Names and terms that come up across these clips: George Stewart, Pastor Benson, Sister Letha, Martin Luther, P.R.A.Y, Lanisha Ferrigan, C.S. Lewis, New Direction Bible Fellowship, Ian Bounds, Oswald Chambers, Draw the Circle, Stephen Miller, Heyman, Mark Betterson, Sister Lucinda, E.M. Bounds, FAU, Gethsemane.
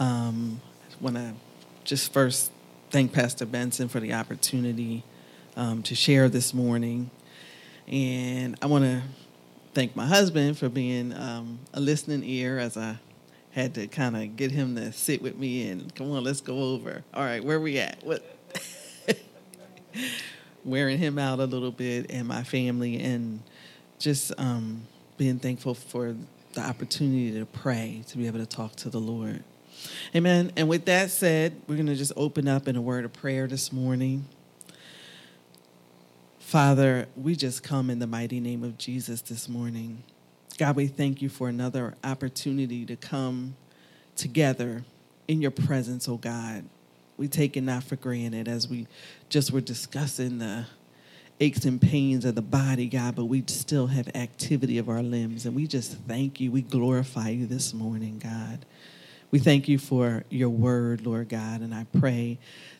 I want to just first thank Pastor Benson for the opportunity to share this morning. And I want to thank my husband for being a listening ear as I had to kind of get him to sit with me and come on, let's go over. All right, where we at? What? Wearing him out a little bit and my family, and just being thankful for the opportunity to pray, to be able to talk to the Lord. Amen. And with that said, we're going to just open up in a word of prayer this morning. Father, we just come in the mighty name of Jesus this morning. God, we thank you for another opportunity to come together in your presence, oh God. We take it not for granted, as we just were discussing the aches and pains of the body, God, but we still have activity of our limbs. And we just thank you. We glorify you this morning, God. We thank you for your word, Lord God. And I pray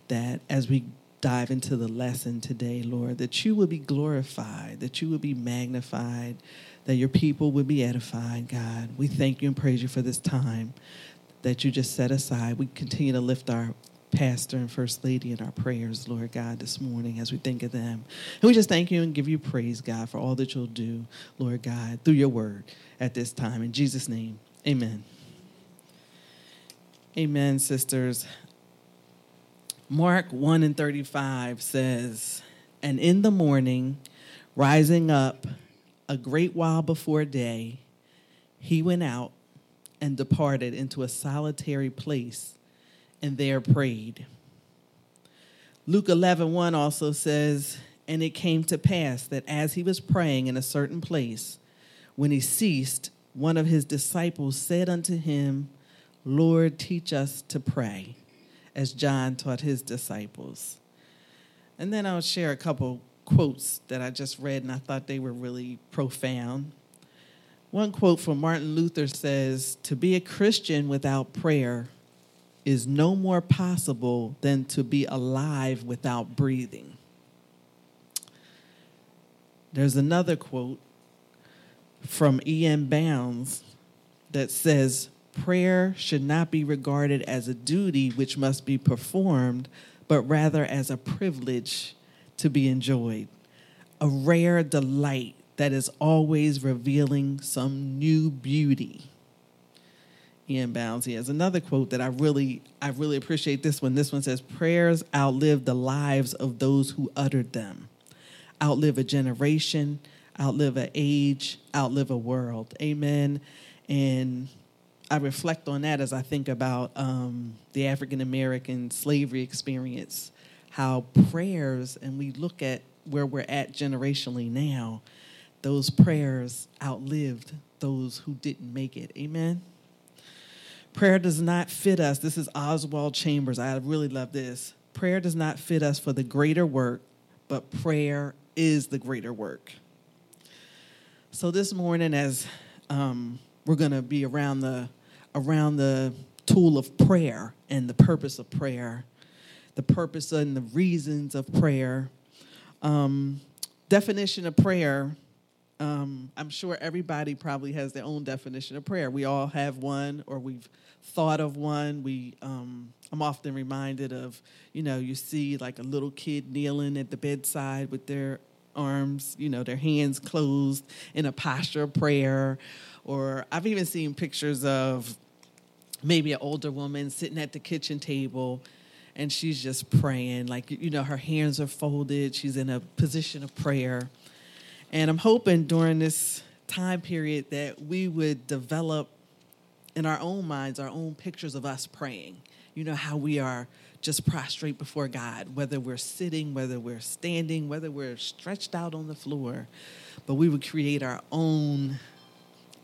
that as we dive into the lesson today, Lord, that you will be glorified, that you will be magnified, that your people will be edified, God. We thank you and praise you for this time that you just set aside. We continue to lift our pastor and first lady in our prayers, Lord God, this morning as we think of them. And we just thank you and give you praise, God, for all that you'll do, Lord God, through your word at this time. In Jesus' name, amen. Amen, sisters. Mark 1:35 says, "And in the morning, rising up a great while before day, he went out and departed into a solitary place, and there prayed." Luke 11:1 also says, "And it came to pass that as he was praying in a certain place, when he ceased, one of his disciples said unto him, Lord, teach us to pray, as John taught his disciples." And then I'll share a couple quotes that I just read, and I thought they were really profound. One quote from Martin Luther says, "To be a Christian without prayer is no more possible than to be alive without breathing." There's another quote from E.M. Bounds that says, "Prayer should not be regarded as a duty which must be performed, but rather as a privilege to be enjoyed, a rare delight that is always revealing some new beauty." Ian Bounds, he has another quote that I really appreciate this one. This one says, "Prayers outlive the lives of those who uttered them, outlive a generation, outlive an age, outlive a world." Amen. And I reflect on that as I think about the African-American slavery experience, how prayers, and we look at where we're at generationally now, those prayers outlived those who didn't make it. Amen. Prayer does not fit us. This is Oswald Chambers. I really love this. "Prayer does not fit us for the greater work, but prayer is the greater work." So this morning, as we're going to be around the tool of prayer and the purpose of prayer, the purpose and the reasons of prayer. Definition of prayer. I'm sure everybody probably has their own definition of prayer. We all have one, or we've thought of one. I'm often reminded of, you see like a little kid kneeling at the bedside with their arms, their hands closed in a posture of prayer. Or I've even seen pictures of maybe an older woman sitting at the kitchen table, and she's just praying. Like, her hands are folded. She's in a position of prayer. And I'm hoping during this time period that we would develop in our own minds our own pictures of us praying. How we are just prostrate before God, whether we're sitting, whether we're standing, whether we're stretched out on the floor. But we would create our own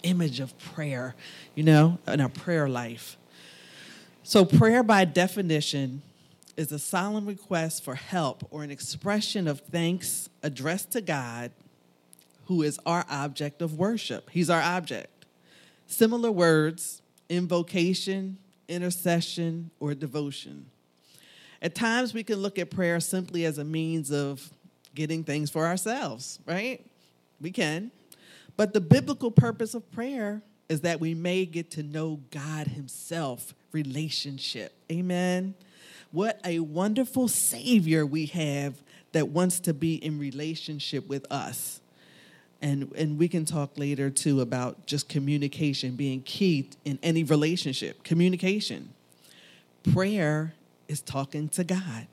image of prayer, in our prayer life. So prayer, by definition, is a solemn request for help or an expression of thanks addressed to God, who is our object of worship. He's our object. Similar words: invocation, intercession, or devotion. At times, we can look at prayer simply as a means of getting things for ourselves, right? We can. But the biblical purpose of prayer is that we may get to know God himself, relationship. Amen. What a wonderful Savior we have that wants to be in relationship with us. And we can talk later, too, about just communication being key in any relationship. Communication. Prayer is talking to God.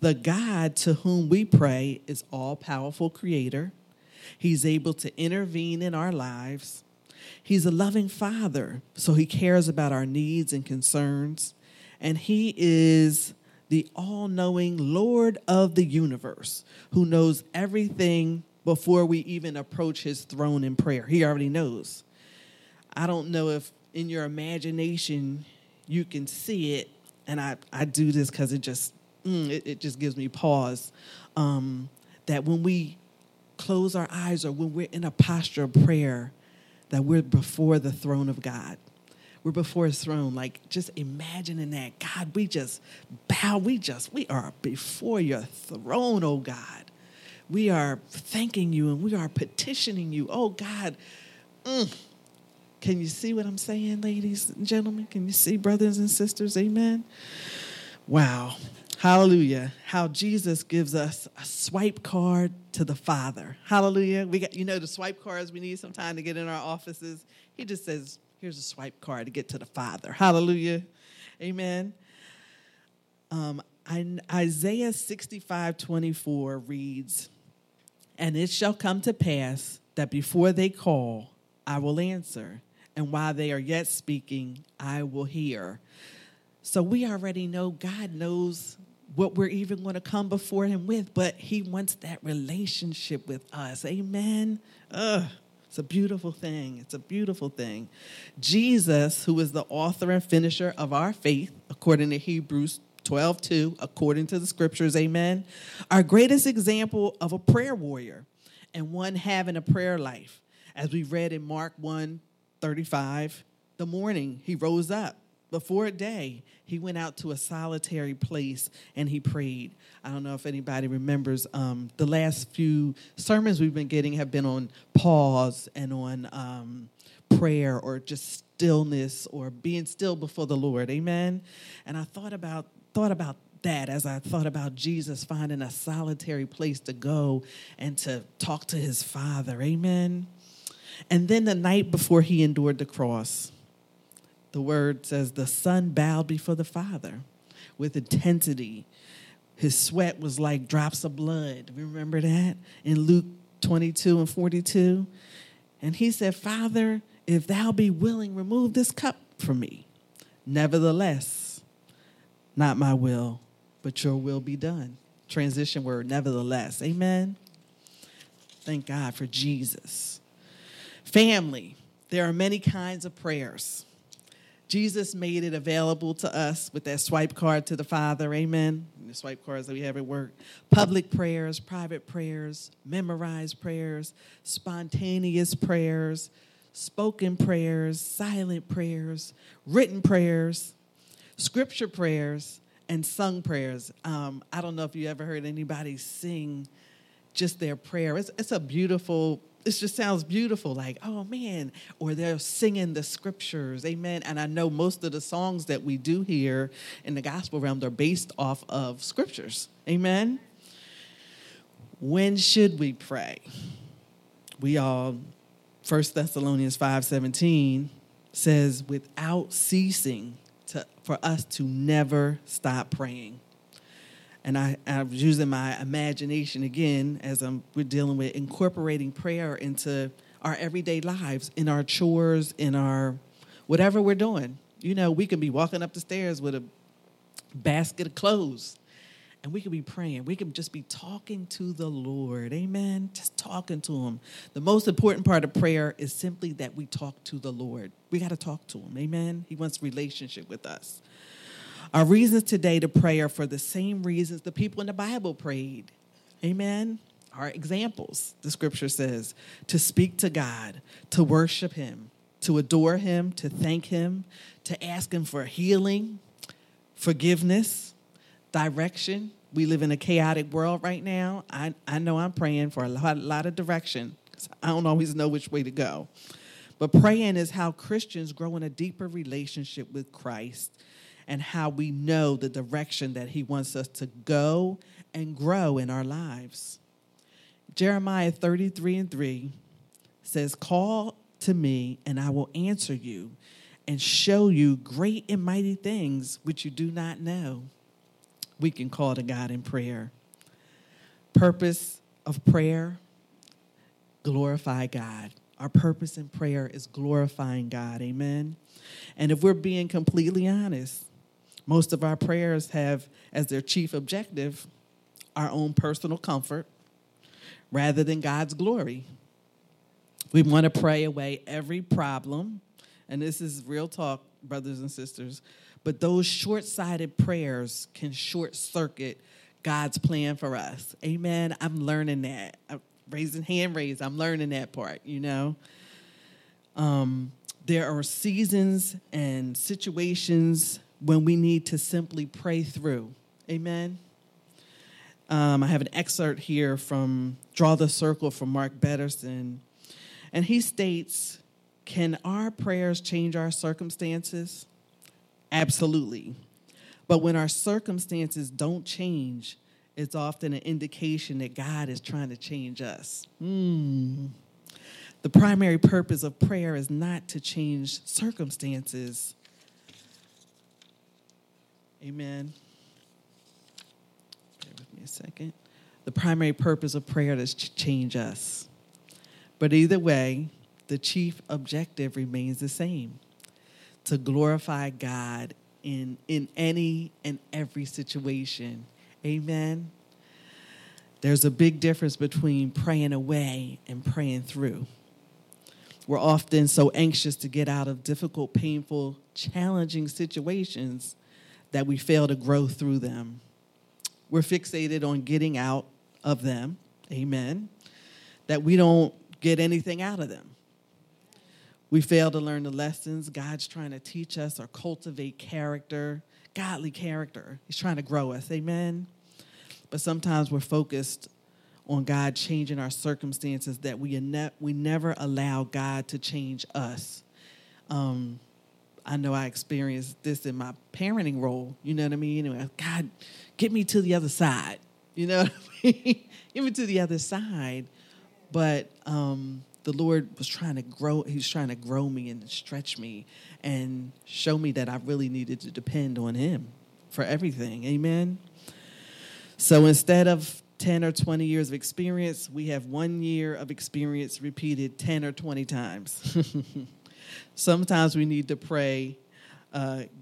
The God to whom we pray is all-powerful creator. He's able to intervene in our lives. He's a loving Father, so he cares about our needs and concerns. And he is the all-knowing Lord of the universe who knows everything before we even approach his throne in prayer. He already knows. I don't know if in your imagination you can see it, and I do this because it just gives me pause, that when we close our eyes or when we're in a posture of prayer, that we're before the throne of God. We're before his throne. Like, just imagining that. God, we just bow. We are before your throne, oh God. We are thanking you and we are petitioning you. Oh, God. Can you see what I'm saying, ladies and gentlemen? Can you see, brothers and sisters? Amen. Wow. Hallelujah. How Jesus gives us a swipe card to the Father. Hallelujah. We got, you know, the swipe cards we need sometime to get in our offices. He just says, here's a swipe card to get to the Father. Hallelujah. Amen. Isaiah 65:24 reads, "And it shall come to pass that before they call, I will answer. And while they are yet speaking, I will hear." So we already know God knows what we're even going to come before him with, but he wants that relationship with us. Amen. It's a beautiful thing. It's a beautiful thing. Jesus, who is the author and finisher of our faith, according to Hebrews 12:2, according to the scriptures, amen, our greatest example of a prayer warrior and one having a prayer life. As we read in Mark 1:35, the morning he rose up, before day, he went out to a solitary place and he prayed. I don't know if anybody remembers, the last few sermons we've been getting have been on pause and on prayer, or just stillness, or being still before the Lord. Amen. And I thought about that as I thought about Jesus finding a solitary place to go and to talk to his Father. Amen. And then the night before he endured the cross, the word says the Son bowed before the Father with intensity. His sweat was like drops of blood. Remember that in Luke 22:42? And he said, "Father, if thou be willing, remove this cup from me. Nevertheless, not my will, but your will be done." Transition word, nevertheless. Amen. Thank God for Jesus. Family, there are many kinds of prayers. Jesus made it available to us with that swipe card to the Father. Amen. And the swipe cards that we have at work. Public prayers, private prayers, memorized prayers, spontaneous prayers, spoken prayers, silent prayers, written prayers, scripture prayers, and sung prayers. I don't know if you ever heard anybody sing just their prayer. It's a beautiful, it just sounds beautiful, like, oh, man. Or they're singing the scriptures, amen. And I know most of the songs that we do here in the gospel realm, they're based off of scriptures, amen. When should we pray? 1 Thessalonians 5:17 says, without ceasing, for us to never stop praying. And I'm using my imagination again as we're dealing with incorporating prayer into our everyday lives, in our chores, in our whatever we're doing. You know, we can be walking up the stairs with a basket of clothes, and we can be praying. We can just be talking to the Lord. Amen? Just talking to him. The most important part of prayer is simply that we talk to the Lord. We got to talk to him. Amen? He wants relationship with us. Our reasons today to pray are for the same reasons the people in the Bible prayed. Amen? Our examples, the scripture says, to speak to God, to worship him, to adore him, to thank him, to ask him for healing, forgiveness, direction. We live in a chaotic world right now. I know I'm praying for a lot of direction, because I don't always know which way to go. But praying is how Christians grow in a deeper relationship with Christ and how we know the direction that he wants us to go and grow in our lives. Jeremiah 33:3 says, "Call to me, and I will answer you and show you great and mighty things which you do not know." We can call to God in prayer. Purpose of prayer, glorify God. Our purpose in prayer is glorifying God, amen? And if we're being completely honest, most of our prayers have as their chief objective our own personal comfort rather than God's glory. We want to pray away every problem, and this is real talk, brothers and sisters, but those short-sighted prayers can short-circuit God's plan for us. Amen. I'm learning that. I'm learning that part, you know. There are seasons and situations when we need to simply pray through. Amen. I have an excerpt here from Draw the Circle from Mark Betterson. And he states, "Can our prayers change our circumstances? Absolutely. But when our circumstances don't change, it's often an indication that God is trying to change us." The primary purpose of prayer is not to change circumstances. Amen. Bear with me a second. The primary purpose of prayer is to change us. But either way, the chief objective remains the same: to glorify God in any and every situation. Amen. There's a big difference between praying away and praying through. We're often so anxious to get out of difficult, painful, challenging situations that we fail to grow through them. We're fixated on getting out of them. Amen. That we don't get anything out of them. We fail to learn the lessons God's trying to teach us or cultivate character, godly character. He's trying to grow us, amen? But sometimes we're focused on God changing our circumstances that we never allow God to change us. I know I experienced this in my parenting role, you know what I mean? God, get me to the other side, you know what I mean? Get me to the other side. But the Lord was trying to grow. He was trying to grow me and stretch me and show me that I really needed to depend on him for everything. Amen. So instead of 10 or 20 years of experience, we have 1 year of experience repeated 10 or 20 times. Sometimes we need to pray,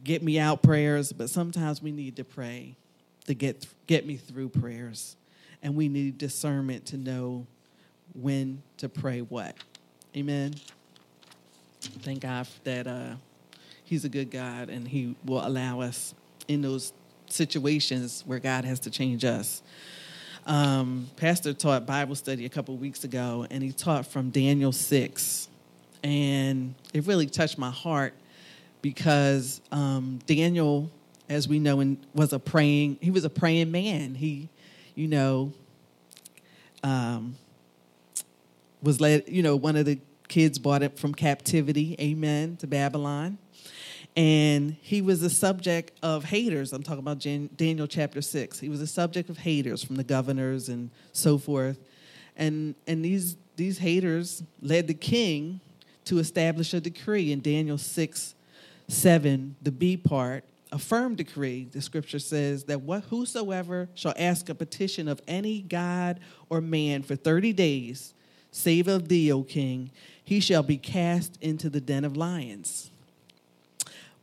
get me out prayers, but sometimes we need to pray to get me through prayers. And we need discernment to know when to pray what. Amen. Thank God that he's a good God and he will allow us in those situations where God has to change us. Pastor taught Bible study a couple weeks ago, and he taught from Daniel 6. And it really touched my heart because Daniel, as we know, he was a praying man. He, you know, was led, you know, one of the kids brought up from captivity, amen, to Babylon. And he was the subject of haters. I'm talking about Daniel chapter 6. He was the subject of haters from the governors and so forth. And these haters led the king to establish a decree in Daniel 6:7, the B part, a firm decree. The scripture says that whosoever shall ask a petition of any god or man for 30 days, save of thee, O king, he shall be cast into the den of lions.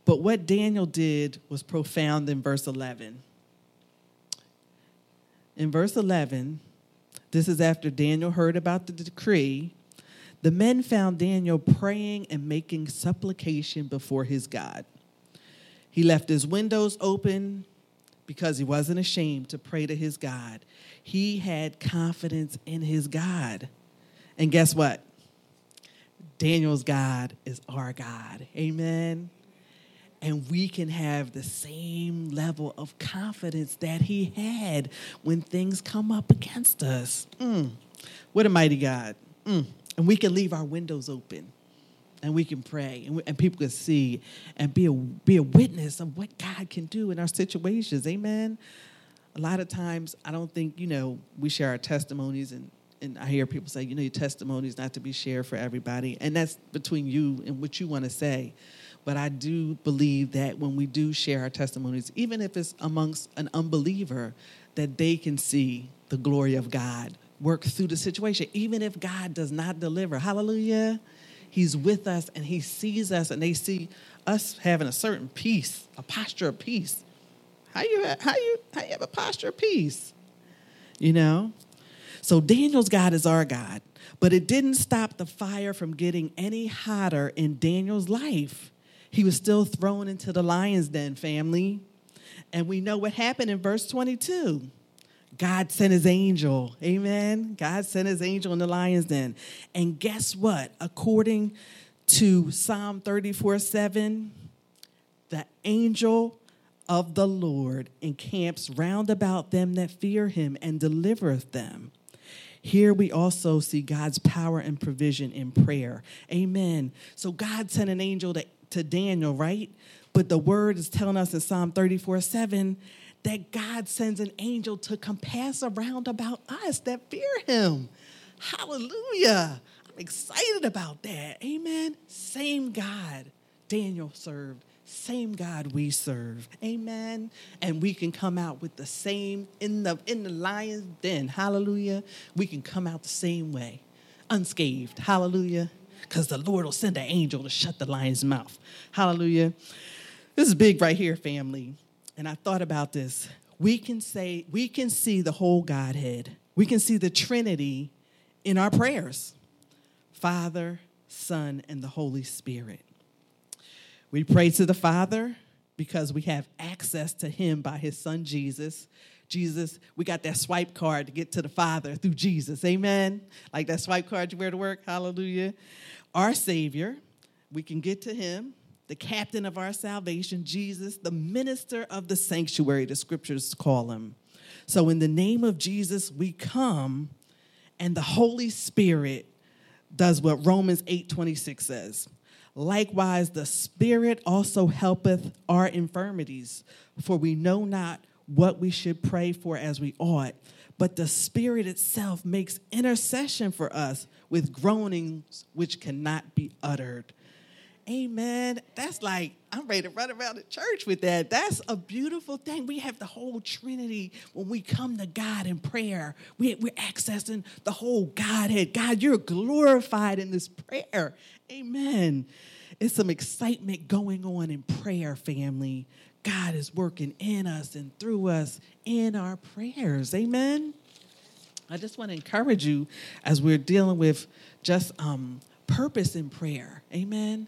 But what Daniel did was profound in verse 11. In verse 11, this is after Daniel heard about the decree, the men found Daniel praying and making supplication before his God. He left his windows open because he wasn't ashamed to pray to his God. He had confidence in his God. And guess what? Daniel's God is our God. Amen. And we can have the same level of confidence that he had when things come up against us. What a mighty God. And we can leave our windows open. and we can pray, and people can see and be a witness of what God can do in our situations. Amen. A lot of times, I don't think, we share our testimonies, and I hear people say, your testimony is not to be shared for everybody. And that's between you and what you want to say. But I do believe that when we do share our testimonies, even if it's amongst an unbeliever, that they can see the glory of God work through the situation, even if God does not deliver. Hallelujah. He's with us, and he sees us, and they see us having a certain peace, a posture of peace. How you have a posture of peace? So Daniel's God is our God, but it didn't stop the fire from getting any hotter in Daniel's life. He was still thrown into the lion's den, family. And we know what happened in verse 22. God sent his angel. Amen. God sent his angel in the lion's den. And guess what? According to Psalm 34:7, the angel of the Lord encamps round about them that fear him and delivereth them. Here we also see God's power and provision in prayer. Amen. So God sent an angel to Daniel, right? But the word is telling us in Psalm 34:7 that God sends an angel to compass around about us that fear him. Hallelujah. I'm excited about that. Amen. Same God Daniel served. Same God we serve. Amen. And we can come out with the same in the lion's den. Hallelujah. We can come out the same way, unscathed. Hallelujah. Because the Lord will send an angel to shut the lion's mouth. Hallelujah. This is big right here, family. And I thought about this. We can see the whole Godhead. We can see the Trinity in our prayers. Father, Son, and the Holy Spirit. We pray to the Father because we have access to him by his son, Jesus. Jesus, we got that swipe card to get to the Father through Jesus. Amen. Like that swipe card you wear to work. Hallelujah. Our Savior, we can get to him. The captain of our salvation, Jesus, the minister of the sanctuary, the scriptures call him. So in the name of Jesus, we come, and the Holy Spirit does what Romans 8:26 says. Likewise, the Spirit also helpeth our infirmities, for we know not what we should pray for as we ought, but the Spirit itself makes intercession for us with groanings which cannot be uttered. Amen. That's like, I'm ready to run around the church with that. That's a beautiful thing. We have the whole Trinity when we come to God in prayer. We're accessing the whole Godhead. God, you're glorified in this prayer. Amen. It's some excitement going on in prayer, family. God is working in us and through us in our prayers. Amen. I just want to encourage you as we're dealing with just purpose in prayer. Amen.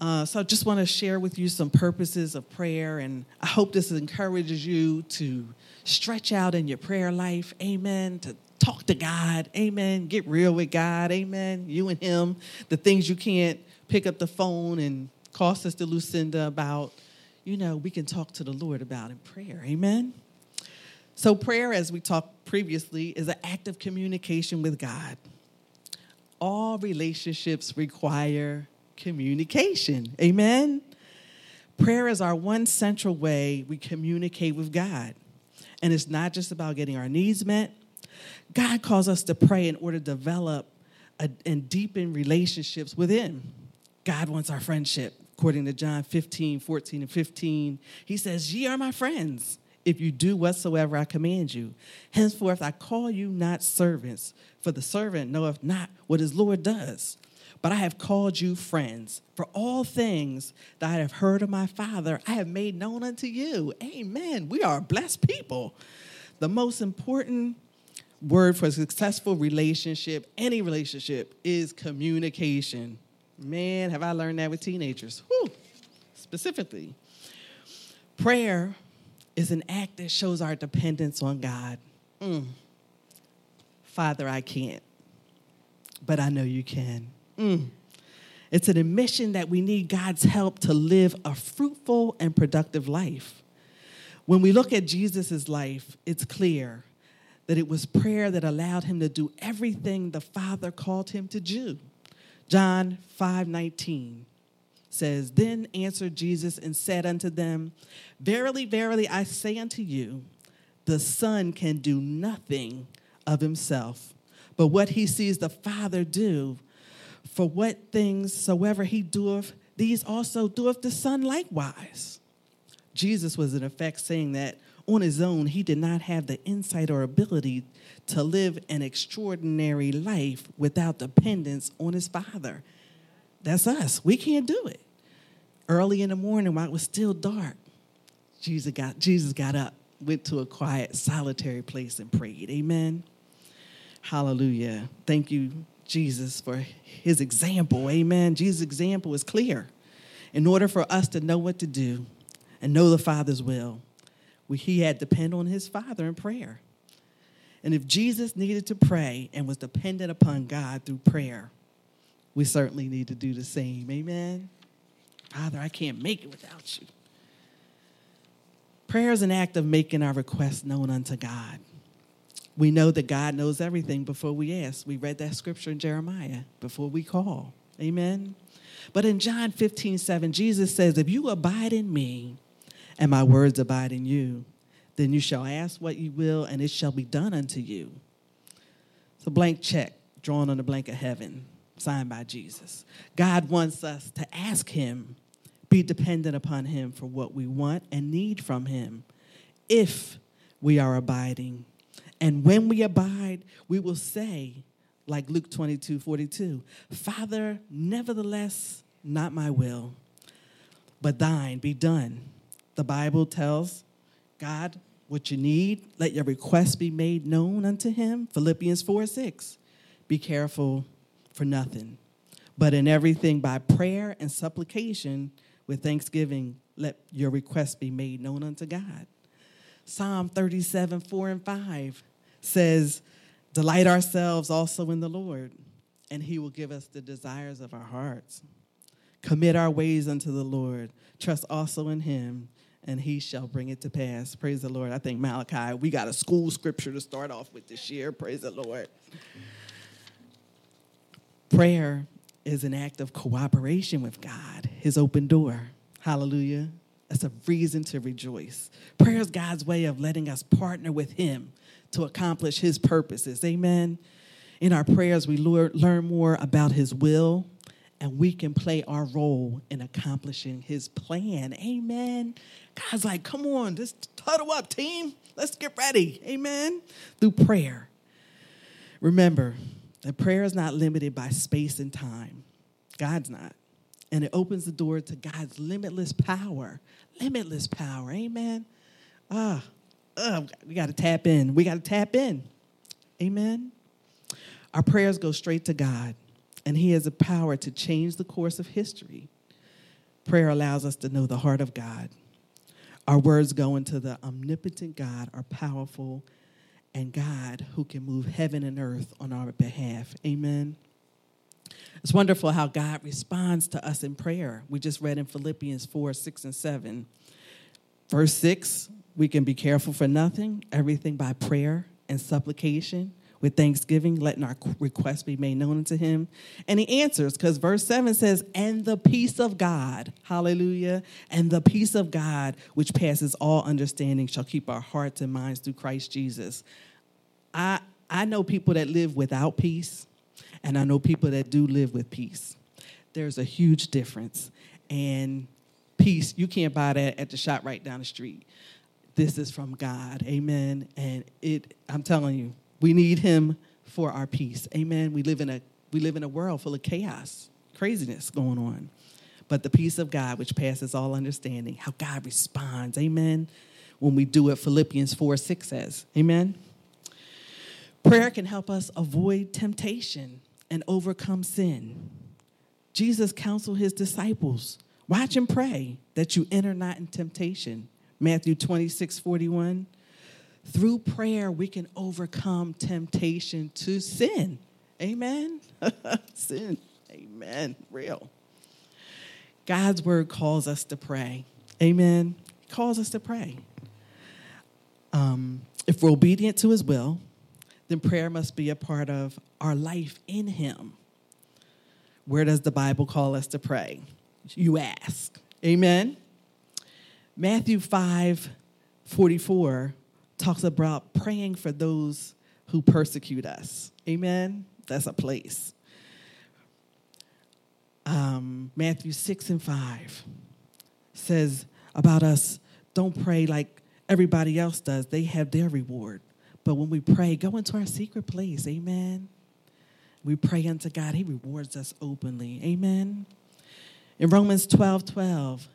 So I just want to share with you some purposes of prayer, and I hope this encourages you to stretch out in your prayer life. Amen. To talk to God. Amen. Get real with God. Amen. You and him. The things you can't pick up the phone and call Sister Lucinda about, we can talk to the Lord about in prayer. Amen. So prayer, as we talked previously, is an act of communication with God. All relationships require communication. Amen. Prayer is our one central way we communicate with God. And it's not just about getting our needs met. God calls us to pray in order to develop and deepen relationships with him. God wants our friendship. According to John 15:14-15, he says, "Ye are my friends, if you do whatsoever I command you. Henceforth I call you not servants, for the servant knoweth not what his Lord does. But I have called you friends, for all things that I have heard of my Father, I have made known unto you." Amen. We are a blessed people. The most important word for a successful relationship, any relationship, is communication. Man, have I learned that with teenagers. Whew. Specifically. Prayer is an act that shows our dependence on God. Father, I can't, but I know you can. It's an admission that we need God's help to live a fruitful and productive life. When we look at Jesus' life, it's clear that it was prayer that allowed him to do everything the Father called him to do. John 5:19 says, "Then answered Jesus and said unto them, Verily, verily, I say unto you, the Son can do nothing of himself, but what he sees the Father do. For what things soever he doeth, these also doeth the Son likewise." Jesus was in effect saying that on his own, he did not have the insight or ability to live an extraordinary life without dependence on his Father. That's us. We can't do it. Early in the morning while it was still dark, Jesus got up, went to a quiet, solitary place and prayed. Amen. Hallelujah. Thank you, Jesus, for his example. Amen. Jesus' example is clear. In order for us to know what to do and know the Father's will, he had to depend on his Father in prayer. And if Jesus needed to pray and was dependent upon God through prayer, we certainly need to do the same. Amen. Father, I can't make it without you. Prayer is an act of making our requests known unto God. We know that God knows everything before we ask. We read that scripture in Jeremiah, before we call. Amen. But in John 15:7, Jesus says, "If you abide in me, and my words abide in you, then you shall ask what you will, and it shall be done unto you." It's a blank check drawn on the blank of heaven, signed by Jesus. God wants us to ask him, be dependent upon him for what we want and need from him, if we are abiding. And when we abide, we will say, like Luke 22:42, "Father, nevertheless, not my will, but thine be done." The Bible tells God what you need. Let your requests be made known unto him. Philippians 4:6. Be careful for nothing, but in everything by prayer and supplication with thanksgiving, let your requests be made known unto God. Psalm 37:4-5 says, "Delight ourselves also in the Lord, and he will give us the desires of our hearts. Commit our ways unto the Lord. Trust also in him, and he shall bring it to pass." Praise the Lord. I think Malachi, we got a school scripture to start off with this year. Praise the Lord. Prayer is an act of cooperation with God, his open door. Hallelujah. That's a reason to rejoice. Prayer is God's way of letting us partner with him to accomplish his purposes. Amen. In our prayers, we learn more about his will, and we can play our role in accomplishing his plan. Amen. God's like, "Come on, just huddle up, team. Let's get ready." Amen. Through prayer. Remember that prayer is not limited by space and time. God's not. And it opens the door to God's limitless power. Limitless power. Amen. We got to tap in. We got to tap in. Amen. Our prayers go straight to God, and he has the power to change the course of history. Prayer allows us to know the heart of God. Our words going to the omnipotent God, our powerful and God who can move heaven and earth on our behalf. Amen. It's wonderful how God responds to us in prayer. We just read in Philippians 4:6-7. Verse 6, we can be careful for nothing, everything by prayer and supplication, with thanksgiving, letting our requests be made known unto him. And he answers, because verse 7 says, "And the peace of God," hallelujah, "and the peace of God, which passes all understanding, shall keep our hearts and minds through Christ Jesus." I know people that live without peace, and I know people that do live with peace. There's a huge difference. And peace, you can't buy that at the shop right down the street. This is from God, amen. And I'm telling you, we need him for our peace. Amen. We live in a world full of chaos, craziness going on. But the peace of God, which passes all understanding, how God responds. Amen. When we do what Philippians 4:6 says. Amen. Prayer can help us avoid temptation and overcome sin. Jesus counseled his disciples, "Watch and pray that you enter not in temptation." Matthew 26:41. Through prayer, we can overcome temptation to sin. Amen? Sin. Amen. Real. God's word calls us to pray. Amen? He calls us to pray. If we're obedient to his will, then prayer must be a part of our life in him. where does the Bible call us to pray? You ask. Amen. Matthew 5:44 talks about praying for those who persecute us. Amen. That's a place. Matthew 6:5 says about us, don't pray like everybody else does. They have their reward. But when we pray, go into our secret place. Amen. We pray unto God. He rewards us openly. Amen. In Romans 12:12,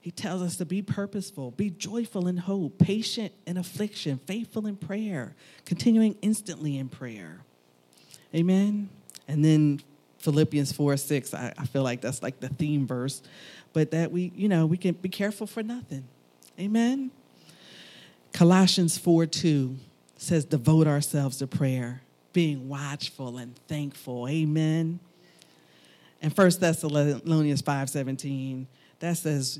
he tells us to be purposeful, be joyful in hope, patient in affliction, faithful in prayer, continuing instantly in prayer. Amen. And then Philippians 4:6, I feel like that's like the theme verse, but that we, you know, we can be careful for nothing. Amen. Colossians 4:2 says, devote ourselves to prayer, being watchful and thankful. Amen. And 1 Thessalonians 5:17, that says,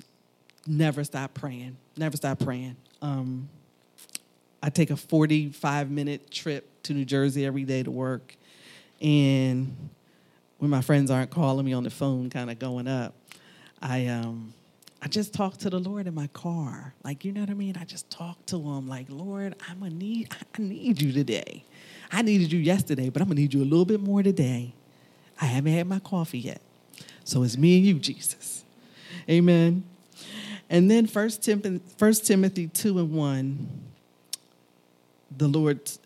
never stop praying. Never stop praying. I take a 45-minute trip to New Jersey every day to work. And when my friends aren't calling me on the phone, kind of going up, I just talk to the Lord in my car. Like, you know what I mean? I just talk to him like, Lord, I need you today. I needed you yesterday, but I'm going to need you a little bit more today. I haven't had my coffee yet. So it's me and you, Jesus. Amen. And then 1 Timothy 2:1, the Lord's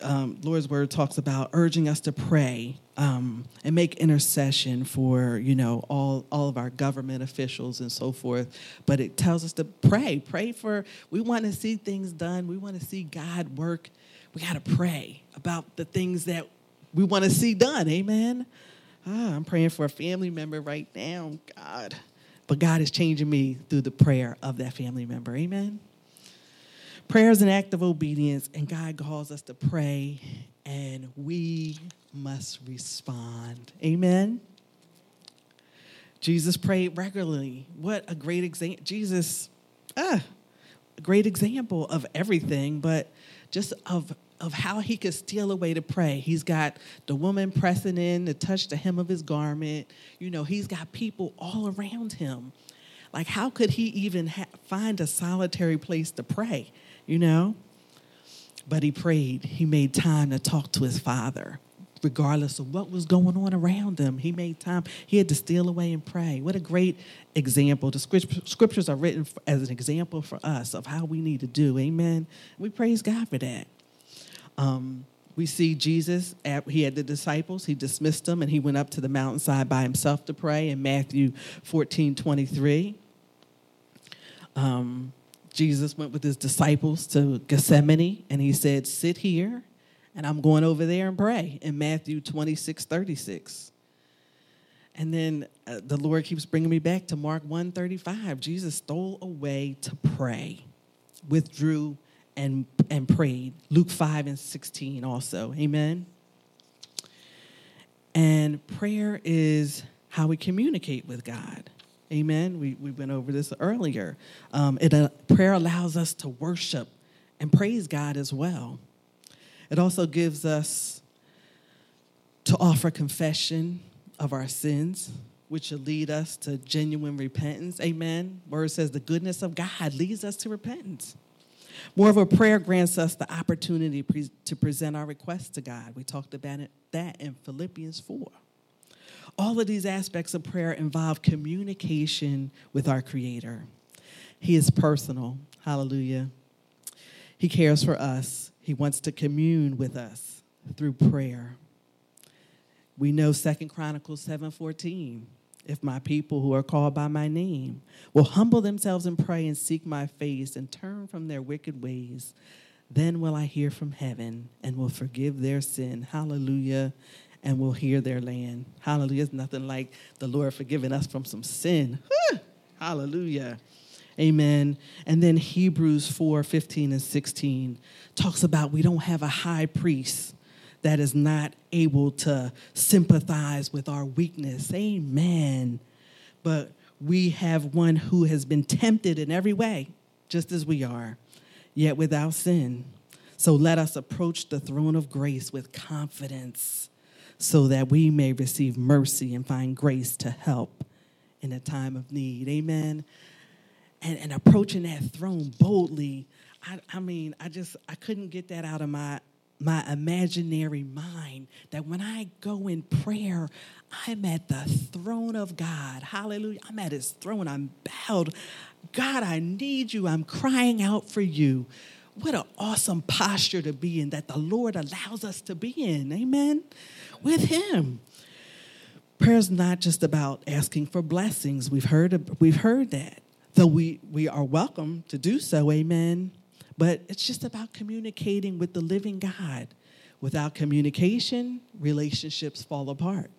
word talks about urging us to pray and make intercession for, you know, all of our government officials and so forth. But it tells us to pray. Pray for, we want to see things done. We want to see God work. We got to pray about the things that we want to see done. Amen. I'm praying for a family member right now, God. But God is changing me through the prayer of that family member. Amen. Prayer is an act of obedience, and God calls us to pray, and we must respond. Amen. Jesus prayed regularly. What a great example. Jesus, a great example of everything, but just of how he could steal away to pray. He's got the woman pressing in to touch the hem of his garment. You know, he's got people all around him. Like, how could he even find a solitary place to pray, you know? But he prayed. He made time to talk to his Father. Regardless of what was going on around him, he made time. He had to steal away and pray. What a great example. The scriptures are written as an example for us of how we need to do. Amen? We praise God for that. We see Jesus, he had the disciples, he dismissed them, and he went up to the mountainside by himself to pray in Matthew 14:23. Jesus went with his disciples to Gethsemane, and he said, sit here, and I'm going over there and pray in Matthew 26:36. And then the Lord keeps bringing me back to Mark 1:35. Jesus stole away to pray, withdrew and prayed. Luke 5:16 also. Amen. And prayer is how we communicate with God. Amen. We went over this earlier. Prayer allows us to worship and praise God as well. It also gives us to offer confession of our sins, which will lead us to genuine repentance. Amen. Word says the goodness of God leads us to repentance. Moreover, prayer grants us the opportunity to present our requests to God. We talked about that in Philippians 4. All of these aspects of prayer involve communication with our Creator. He is personal. Hallelujah. He cares for us. He wants to commune with us through prayer. We know 2 Chronicles 7:14. If my people who are called by my name will humble themselves and pray and seek my face and turn from their wicked ways, then will I hear from heaven and will forgive their sin. Hallelujah. And will hear their land. Hallelujah. It's nothing like the Lord forgiving us from some sin. Whew! Hallelujah. Amen. And then Hebrews 4:15-16 talks about we don't have a high priest that is not able to sympathize with our weakness. Amen. But we have one who has been tempted in every way, just as we are, yet without sin. So let us approach the throne of grace with confidence so that we may receive mercy and find grace to help in a time of need. Amen. And approaching that throne boldly, I couldn't get that out of my imaginary mind, that when I go in prayer, I'm at the throne of God. Hallelujah. I'm at his throne. I'm bowed. God, I need you. I'm crying out for you. What an awesome posture to be in, that the Lord allows us to be in. Amen. With him. Prayer is not just about asking for blessings. We've heard that. Though we are welcome to do so. Amen. But it's just about communicating with the living God. Without communication, relationships fall apart.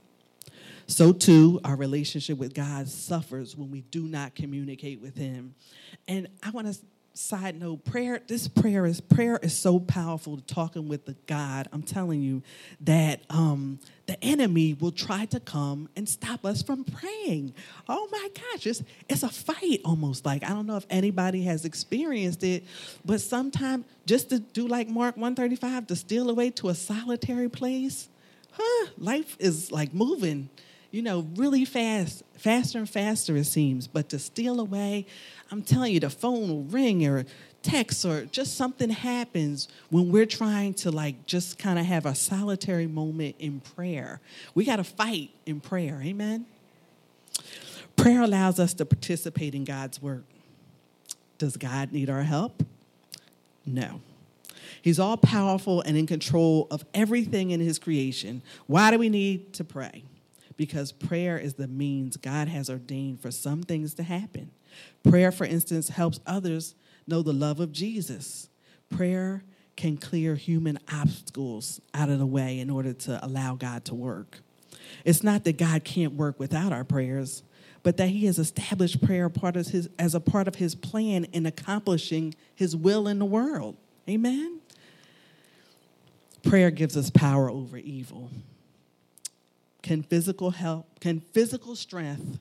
So too, our relationship with God suffers when we do not communicate with him. And I want to side note, prayer is so powerful, talking with the God. I'm telling you that the enemy will try to come and stop us from praying. Oh my gosh, it's a fight almost. Like, I don't know if anybody has experienced it, but sometimes just to do like Mark 1:35, to steal away to a solitary place, life is like moving, really fast, faster and faster it seems. But to steal away, I'm telling you, the phone will ring or text or just something happens when we're trying to just kind of have a solitary moment in prayer. We got to fight in prayer. Amen. Prayer allows us to participate in God's work. Does God need our help? No. He's all powerful and in control of everything in his creation. Why do we need to pray? Because prayer is the means God has ordained for some things to happen. Prayer, for instance, helps others know the love of Jesus. Prayer can clear human obstacles out of the way in order to allow God to work. It's not that God can't work without our prayers, but that he has established prayer as a part of his plan in accomplishing his will in the world. Amen? Prayer gives us power over evil. Can physical strength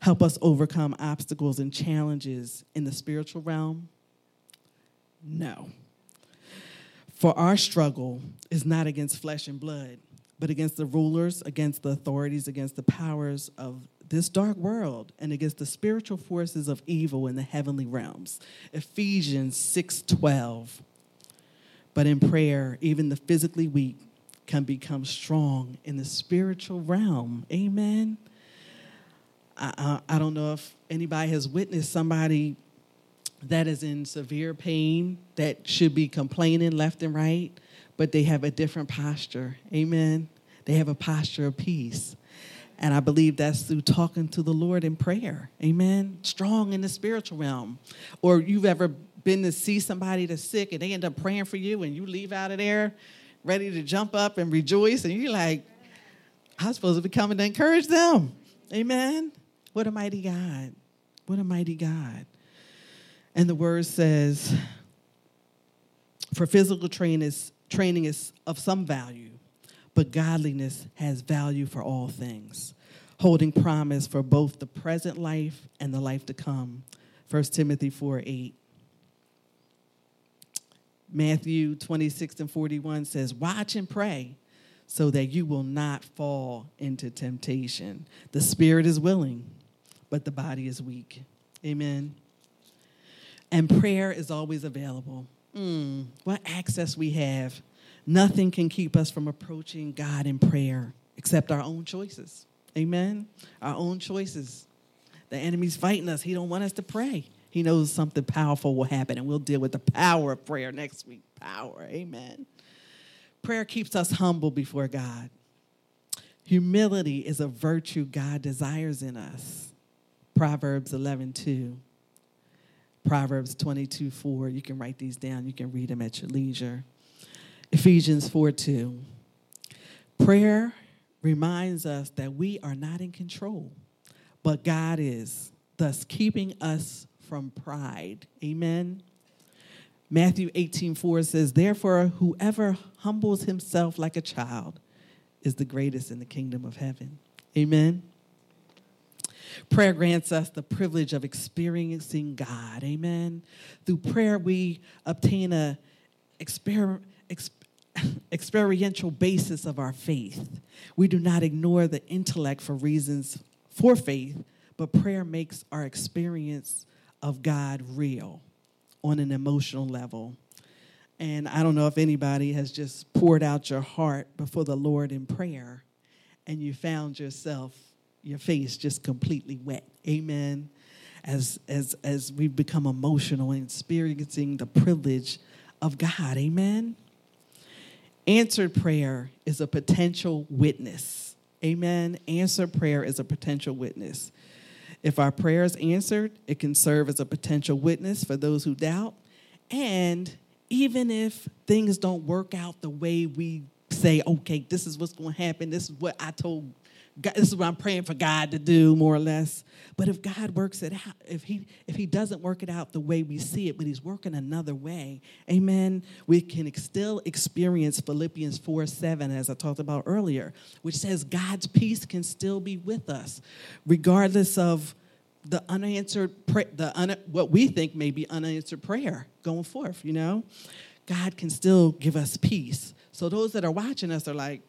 help us overcome obstacles and challenges in the spiritual realm? No. For our struggle is not against flesh and blood, but against the rulers, against the authorities, against the powers of this dark world, and against the spiritual forces of evil in the heavenly realms. Ephesians 6:12. But in prayer, even the physically weak can become strong in the spiritual realm. Amen. I don't know if anybody has witnessed somebody that is in severe pain, that should be complaining left and right, but they have a different posture. Amen. They have a posture of peace. And I believe that's through talking to the Lord in prayer. Amen. Strong in the spiritual realm. Or you've ever been to see somebody that's sick and they end up praying for you and you leave out of there ready to jump up and rejoice, and you're like, I'm supposed to be coming to encourage them. Amen? What a mighty God. What a mighty God. And the word says, for physical training is of some value, but godliness has value for all things, holding promise for both the present life and the life to come. 1 Timothy 4:8. Matthew 26:41 says, watch and pray so that you will not fall into temptation. The spirit is willing, but the body is weak. Amen. And prayer is always available. What access we have. Nothing can keep us from approaching God in prayer except our own choices. Amen. Our own choices. The enemy's fighting us. He don't want us to pray. He knows something powerful will happen, and we'll deal with the power of prayer next week. Power, amen. Prayer keeps us humble before God. Humility is a virtue God desires in us. Proverbs 11:2. Proverbs 22:4. You can write these down. You can read them at your leisure. Ephesians 4:2. Prayer reminds us that we are not in control, but God is, thus keeping us from pride. Amen. Matthew 18:4 says, therefore, whoever humbles himself like a child is the greatest in the kingdom of heaven. Amen. Prayer grants us the privilege of experiencing God. Amen. Through prayer, we obtain a experiential basis of our faith. We do not ignore the intellect for reasons for faith, but prayer makes our experience of God real on an emotional level. And I don't know if anybody has just poured out your heart before the Lord in prayer and you found yourself, your face just completely wet. Amen. As we become emotional and experiencing the privilege of God. Amen. Answered prayer is a potential witness. Amen. Answered prayer is a potential witness. If our prayer is answered, it can serve as a potential witness for those who doubt. And even if things don't work out the way we say, okay, this is what's going to happen. This is what I told God. This is what I'm praying for God to do, more or less. But if God works it out, if he doesn't work it out the way we see it, but he's working another way, amen, we can still experience Philippians 4:7, as I talked about earlier, which says God's peace can still be with us, regardless of the unanswered what we think may be unanswered prayer going forth, you know. God can still give us peace. So those that are watching us are like,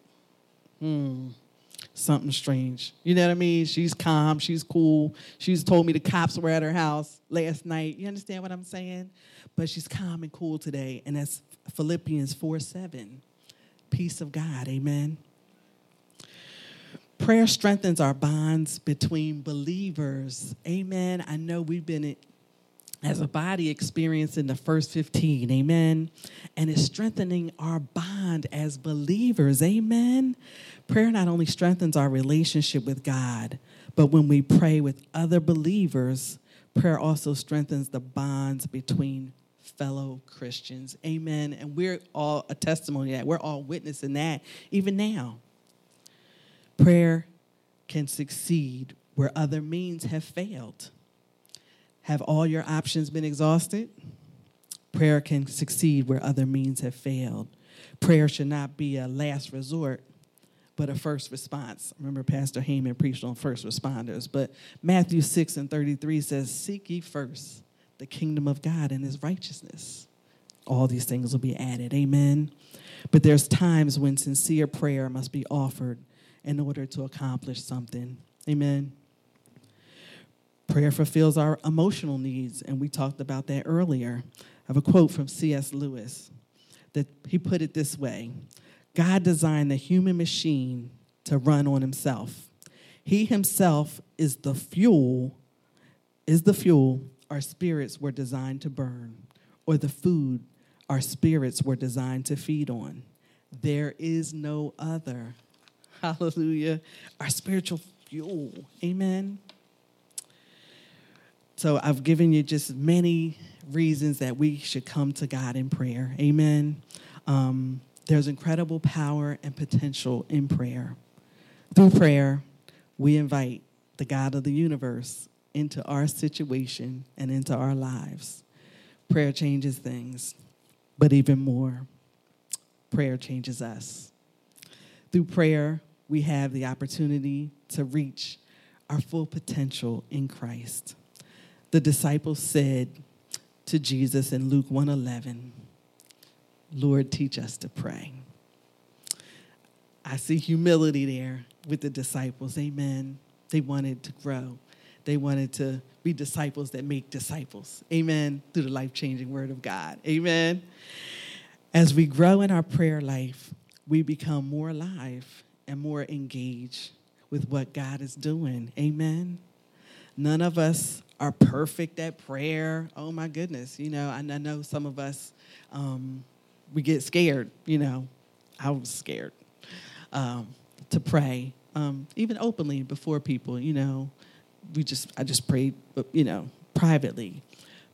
something strange. You know what I mean? She's calm. She's cool. She's told me the cops were at her house last night. You understand what I'm saying? But she's calm and cool today. And that's Philippians 4:7. Peace of God. Amen. Prayer strengthens our bonds between believers. Amen. I know we've been, as a body, experiencing the first 15. Amen. And it's strengthening our bond as believers. Amen. Prayer not only strengthens our relationship with God, but when we pray with other believers, prayer also strengthens the bonds between fellow Christians. Amen. And we're all a testimony to that. We're all witnessing that even now. Prayer can succeed where other means have failed. Have all your options been exhausted? Prayer can succeed where other means have failed. Prayer should not be a last resort, but a first response. Remember, Pastor Heyman preached on first responders. But Matthew 6:33 says, "Seek ye first the kingdom of God and his righteousness. All these things will be added." Amen. But there's times when sincere prayer must be offered in order to accomplish something. Amen. Prayer fulfills our emotional needs, and we talked about that earlier. I have a quote from C.S. Lewis that he put it this way: God designed the human machine to run on himself. He himself is the fuel our spirits were designed to burn, or the food our spirits were designed to feed on. There is no other. Hallelujah. Our spiritual fuel. Amen. So I've given you just many reasons that we should come to God in prayer. Amen. There's incredible power and potential in prayer. Through prayer, we invite the God of the universe into our situation and into our lives. Prayer changes things, but even more, prayer changes us. Through prayer, we have the opportunity to reach our full potential in Christ. The disciples said to Jesus in Luke 1:11, "Lord, teach us to pray." I see humility there with the disciples. Amen. They wanted to grow. They wanted to be disciples that make disciples. Amen. Through the life-changing word of God. Amen. As we grow in our prayer life, we become more alive and more engaged with what God is doing. Amen. None of us are perfect at prayer. Oh, my goodness. You know, I know some of us, we get scared. You know, I was scared to pray, even openly before people. You know, I just prayed, you know, privately.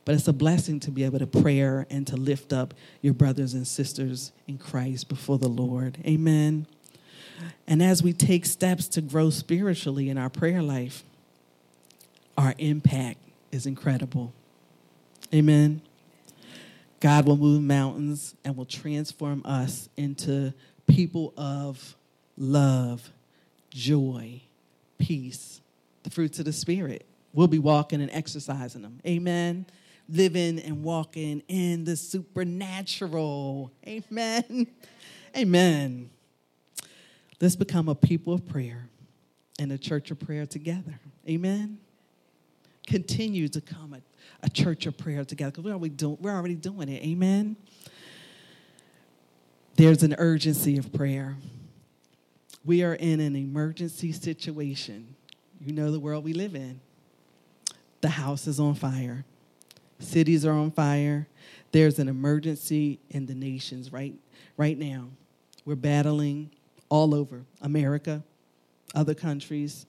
But it's a blessing to be able to prayer and to lift up your brothers and sisters in Christ before the Lord. Amen. And as we take steps to grow spiritually in our prayer life, our impact is incredible. Amen. God will move mountains and will transform us into people of love, joy, peace, the fruits of the Spirit. We'll be walking and exercising them. Amen. Living and walking in the supernatural. Amen. Amen. Let's become a people of prayer and a church of prayer together. Amen. Continue to come a church of prayer together because we're already doing it. Amen. There's an urgency of prayer. We are in an emergency situation. You know the world we live in. The house is on fire. Cities are on fire. There's an emergency in the nations right now. We're battling all over America, other countries.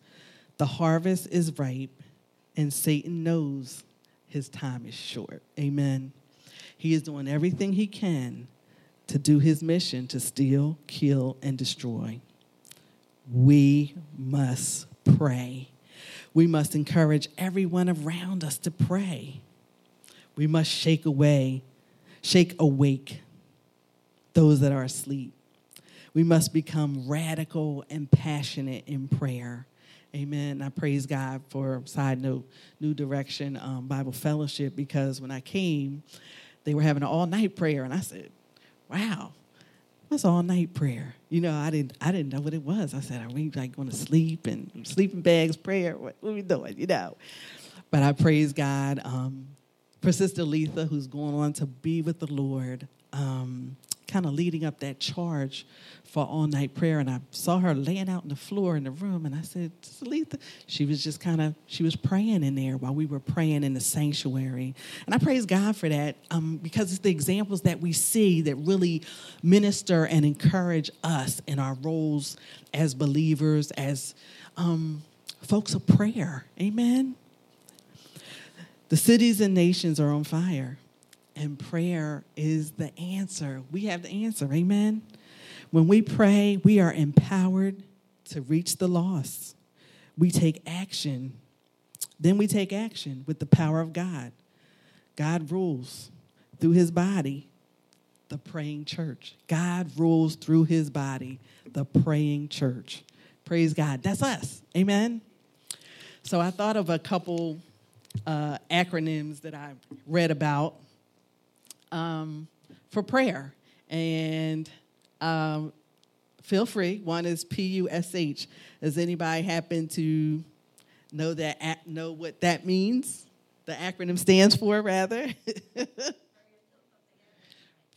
The harvest is ripe, and Satan knows his time is short. Amen. He is doing everything he can to do his mission to steal, kill, and destroy. We must pray. We must encourage everyone around us to pray. We must shake awake those that are asleep. We must become radical and passionate in prayer. Amen. I praise God for, side note, New Direction Bible Fellowship, because when I came, they were having an all-night prayer, and I said, wow, that's all-night prayer. You know, I didn't know what it was. I said, are we like going to sleep and sleeping bags prayer? What are we doing? You know. But I praise God for Sister Letha, who's going on to be with the Lord, kind of leading up that charge for all-night prayer. And I saw her laying out on the floor in the room, and I said, Sister Letha, she was praying in there while we were praying in the sanctuary. And I praise God for that because it's the examples that we see that really minister and encourage us in our roles as believers, as folks of prayer. Amen. The cities and nations are on fire, and prayer is the answer. We have the answer, amen? When we pray, we are empowered to reach the lost. We take action. Then we take action with the power of God. God rules through his body, the praying church. God rules through his body, the praying church. Praise God. That's us, amen? So I thought of a couple acronyms that I read about for prayer, and feel free. One is PUSH. Does anybody happen to know what that means? The acronym stands for, rather.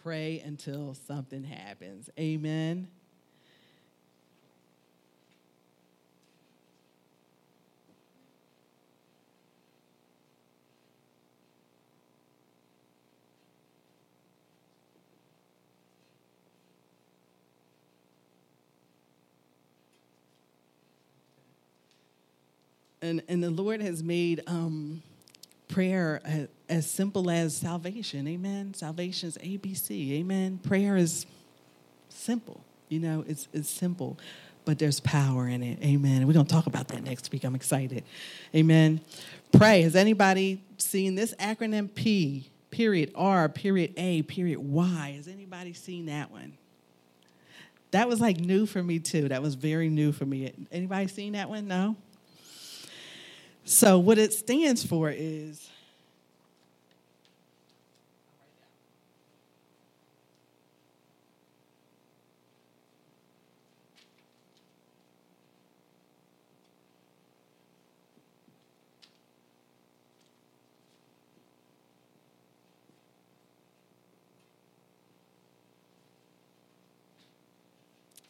Pray until something happens. Amen. And the Lord has made prayer as simple as salvation, amen? Salvation's ABC, amen? Prayer is simple, you know, it's simple, but there's power in it, amen? We're going to talk about that next week. I'm excited, amen? Pray. Has anybody seen this acronym P.R.A.Y? Has anybody seen that one? That was like new for me, too. That was very new for me. Anybody seen that one? No? So what it stands for is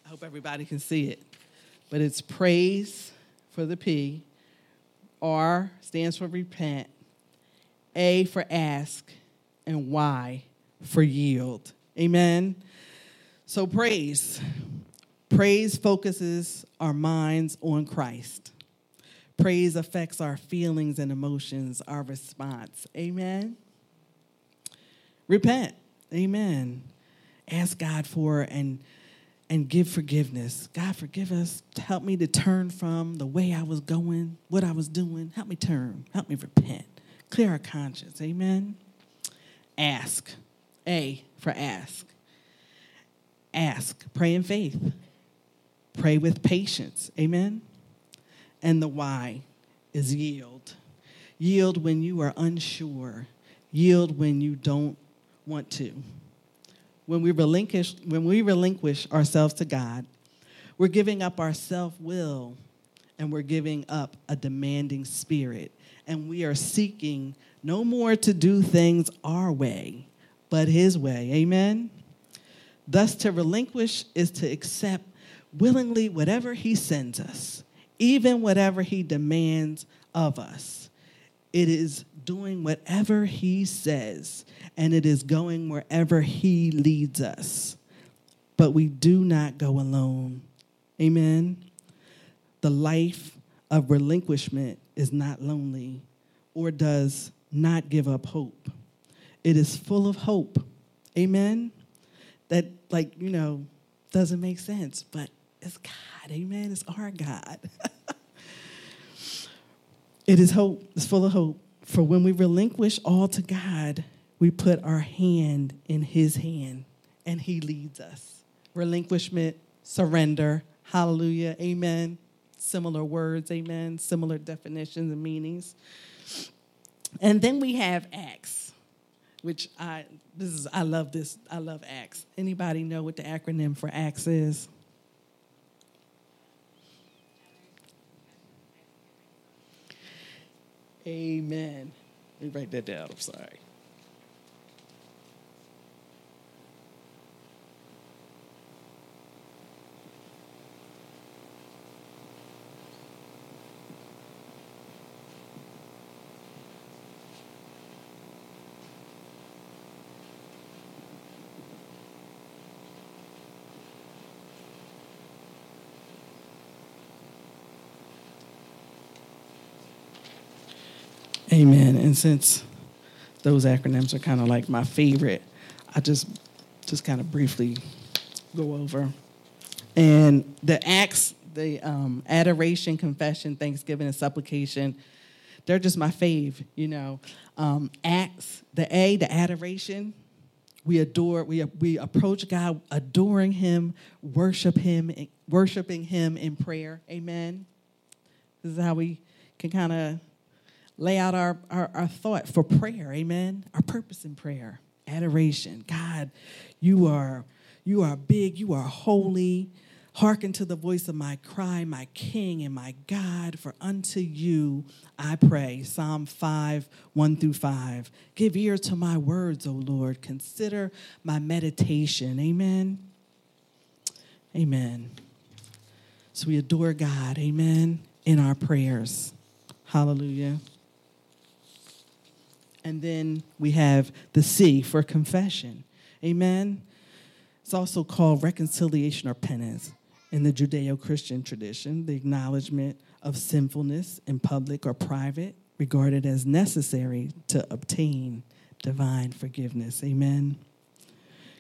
I hope everybody can see it, but it's praise for the P. R stands for repent, A for ask, and Y for yield. Amen? So praise. Praise focuses our minds on Christ. Praise affects our feelings and emotions, our response. Amen? Repent. Amen. Ask God for and give forgiveness. God, forgive us. Help me to turn from the way I was going, what I was doing. Help me turn. Help me repent. Clear our conscience. Amen. Ask. A for ask. Ask. Pray in faith. Pray with patience. Amen. And the Y is yield. Yield when you are unsure. Yield when you don't want to. when we relinquish ourselves to God, we're giving up our self-will, and we're giving up a demanding spirit, and we are seeking no more to do things our way, but His way. Amen? Thus, to relinquish is to accept willingly whatever He sends us, even whatever He demands of us. It is doing whatever He says, and it is going wherever He leads us. But we do not go alone. Amen? The life of relinquishment is not lonely or does not give up hope. It is full of hope. Amen? That, doesn't make sense, but it's God. Amen? It's our God. It is hope. It's full of hope. For when we relinquish all to God, we put our hand in His hand, and He leads us. Relinquishment, surrender. Hallelujah. Amen. Similar words. Amen. Similar definitions and meanings. And then we have Acts, I love this. I love Acts. Anybody know what the acronym for Acts is? Amen. Let me write that down. I'm sorry. Amen. And since those acronyms are kind of like my favorite, I just kind of briefly go over. And the acts, the adoration, confession, thanksgiving, and supplication, they're just my fave, Acts, the adoration, we approach God, adoring Him, worshiping Him in prayer. Amen. This is how we can kind of lay out our thought for prayer, amen? Our purpose in prayer, adoration. God, you are big, you are holy. Hearken to the voice of my cry, my King and my God, for unto you I pray. Psalm 5, 1-5. Give ear to my words, O Lord. Consider my meditation, amen? Amen. So we adore God, amen, in our prayers. Hallelujah. And then we have the C for confession. Amen. It's also called reconciliation or penance. In the Judeo-Christian tradition, the acknowledgement of sinfulness in public or private, regarded as necessary to obtain divine forgiveness. Amen.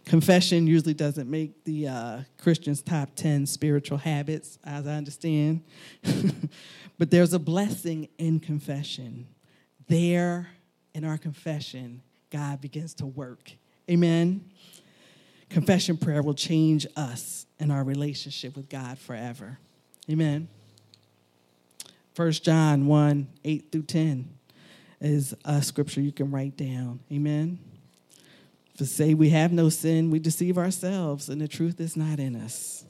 Confession usually doesn't make the Christian's top 10 spiritual habits, as I understand. But there's a blessing in confession. There, in our confession, God begins to work. Amen? Confession prayer will change us and our relationship with God forever. Amen? 1 John 1, 8-10 is a scripture you can write down. Amen? To say we have no sin, we deceive ourselves, and the truth is not in us.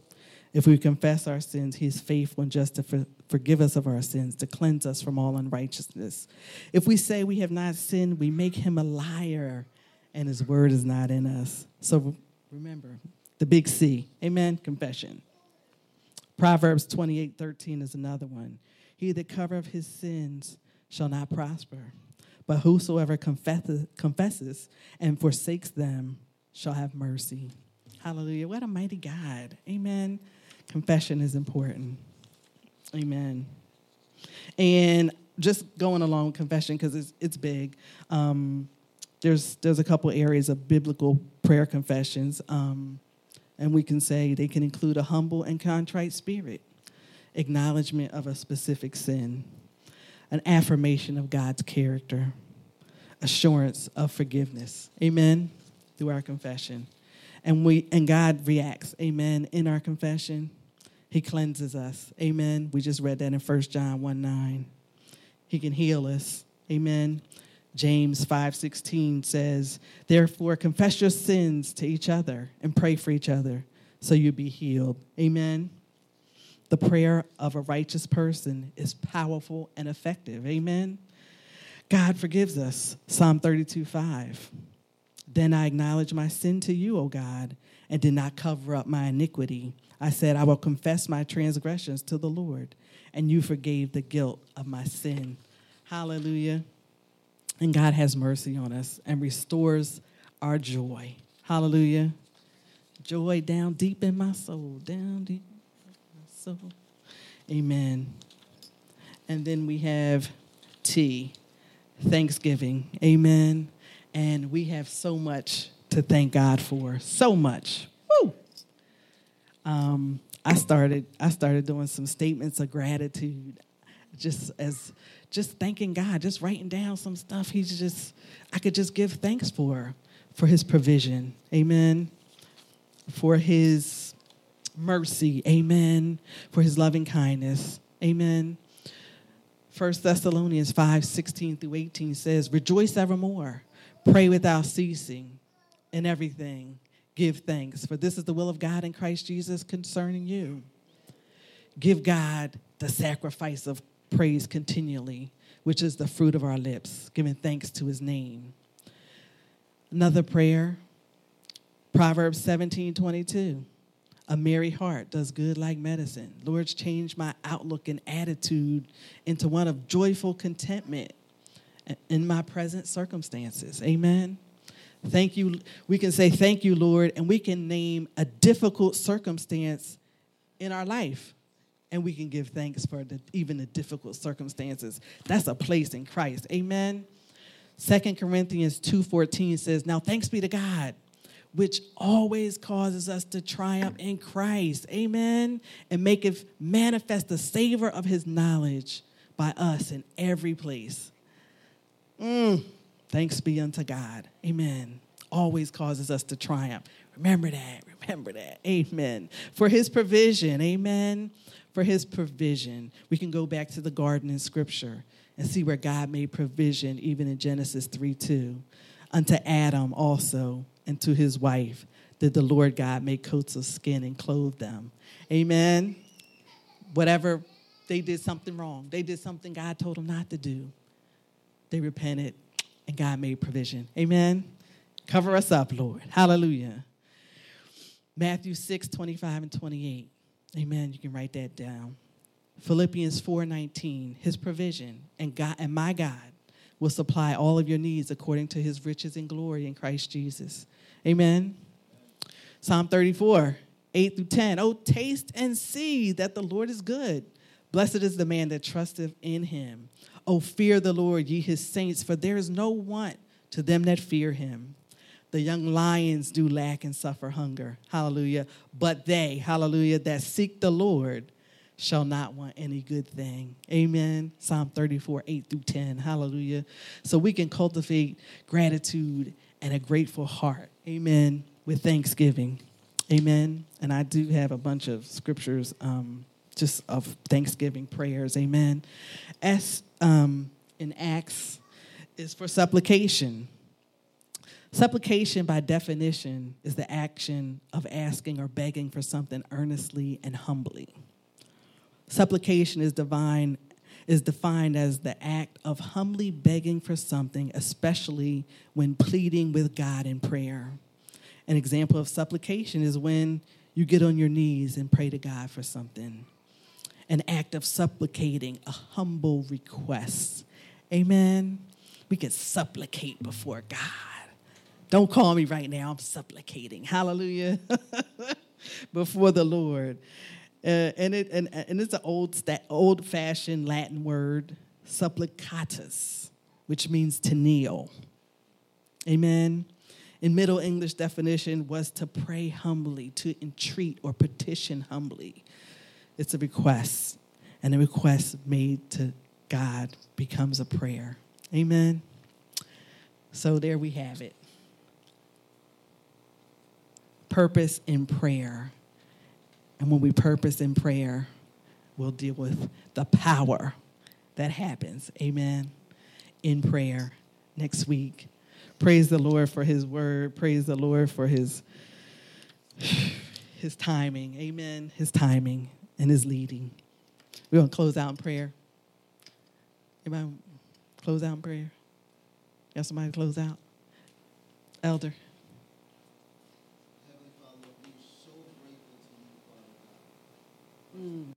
If we confess our sins, He is faithful and just to forgive us of our sins, to cleanse us from all unrighteousness. If we say we have not sinned, we make Him a liar, and His word is not in us. So remember, the big C, amen, confession. Proverbs 28:13 is another one. He that covereth his sins shall not prosper, but whosoever confesses and forsakes them shall have mercy. Hallelujah. What a mighty God. Amen. Confession is important. Amen. And just going along with confession, because it's big, there's a couple areas of biblical prayer confessions, and we can say they can include a humble and contrite spirit, acknowledgement of a specific sin, an affirmation of God's character, assurance of forgiveness, amen, through our confession. And God reacts, amen, in our confession. He cleanses us, amen. We just read that in 1 John 1:9. He can heal us, amen. James 5:16 says, therefore, confess your sins to each other and pray for each other so you'll be healed. Amen. The prayer of a righteous person is powerful and effective. Amen. God forgives us. Psalm 32:5. Then I acknowledged my sin to you, O God, and did not cover up my iniquity. I said, I will confess my transgressions to the Lord, and you forgave the guilt of my sin. Hallelujah. And God has mercy on us and restores our joy. Hallelujah. Joy down deep in my soul, down deep in my soul. Amen. And then we have T, Thanksgiving. Amen. And we have so much to thank God for, so much. Woo! I started doing some statements of gratitude, just thanking God, just writing down some stuff. I could just give thanks for His provision. Amen. For His mercy. Amen. For His loving kindness. Amen. 1 Thessalonians 5:16-18 says, rejoice evermore. Pray without ceasing. In everything, give thanks, for this is the will of God in Christ Jesus concerning you. Give God the sacrifice of praise continually, which is the fruit of our lips, giving thanks to His name. Another prayer, Proverbs 17:22. A merry heart does good like medicine. Lord, change my outlook and attitude into one of joyful contentment in my present circumstances. Amen. Thank you. We can say thank you, Lord, and we can name a difficult circumstance in our life, and we can give thanks for even the difficult circumstances. That's a place in Christ. Amen. 2 Corinthians 2:14 says, now thanks be to God, which always causes us to triumph in Christ. Amen. And maketh manifest the savor of His knowledge by us in every place. Thanks be unto God. Amen. Always causes us to triumph. Remember that. Remember that. Amen. For His provision. Amen. For His provision. We can go back to the garden in Scripture and see where God made provision even in Genesis 3:2. Unto Adam also and to his wife did the Lord God make coats of skin and clothe them. Amen. Whatever, they did something wrong. They did something God told them not to do. They repented. And God made provision. Amen. Cover us up, Lord. Hallelujah. Matthew 6:25-28. Amen. You can write that down. Philippians 4:19. His provision. And my God will supply all of your needs according to His riches and glory in Christ Jesus. Amen. Psalm 34:8-10. Oh, taste and see that the Lord is good. Blessed is the man that trusteth in Him. Oh, fear the Lord, ye His saints, for there is no want to them that fear Him. The young lions do lack and suffer hunger. Hallelujah. But they, hallelujah, that seek the Lord shall not want any good thing. Amen. Psalm 34:8-10. Hallelujah. So we can cultivate gratitude and a grateful heart. Amen. With thanksgiving. Amen. And I do have a bunch of scriptures just of thanksgiving prayers. Amen. S in Acts is for supplication. Supplication, by definition, is the action of asking or begging for something earnestly and humbly. Supplication is defined as the act of humbly begging for something, especially when pleading with God in prayer. An example of supplication is when you get on your knees and pray to God for something. An act of supplicating, a humble request. Amen. We can supplicate before God. Don't call me right now. I'm supplicating. Hallelujah. Before the Lord. And it's an old-fashioned Latin word, supplicatus, which means to kneel. Amen. In Middle English definition was to pray humbly, to entreat or petition humbly. It's a request, and a request made to God becomes a prayer. Amen? So there we have it. Purpose in prayer. And when we purpose in prayer, we'll deal with the power that happens. Amen? In prayer next week. Praise the Lord for his word. Praise the Lord for his timing. Amen. His timing and his leading. We're going to close out in prayer. Everybody close out in prayer? Y'all somebody close out? Elder. Heavenly Father, we're so grateful to you, Father God.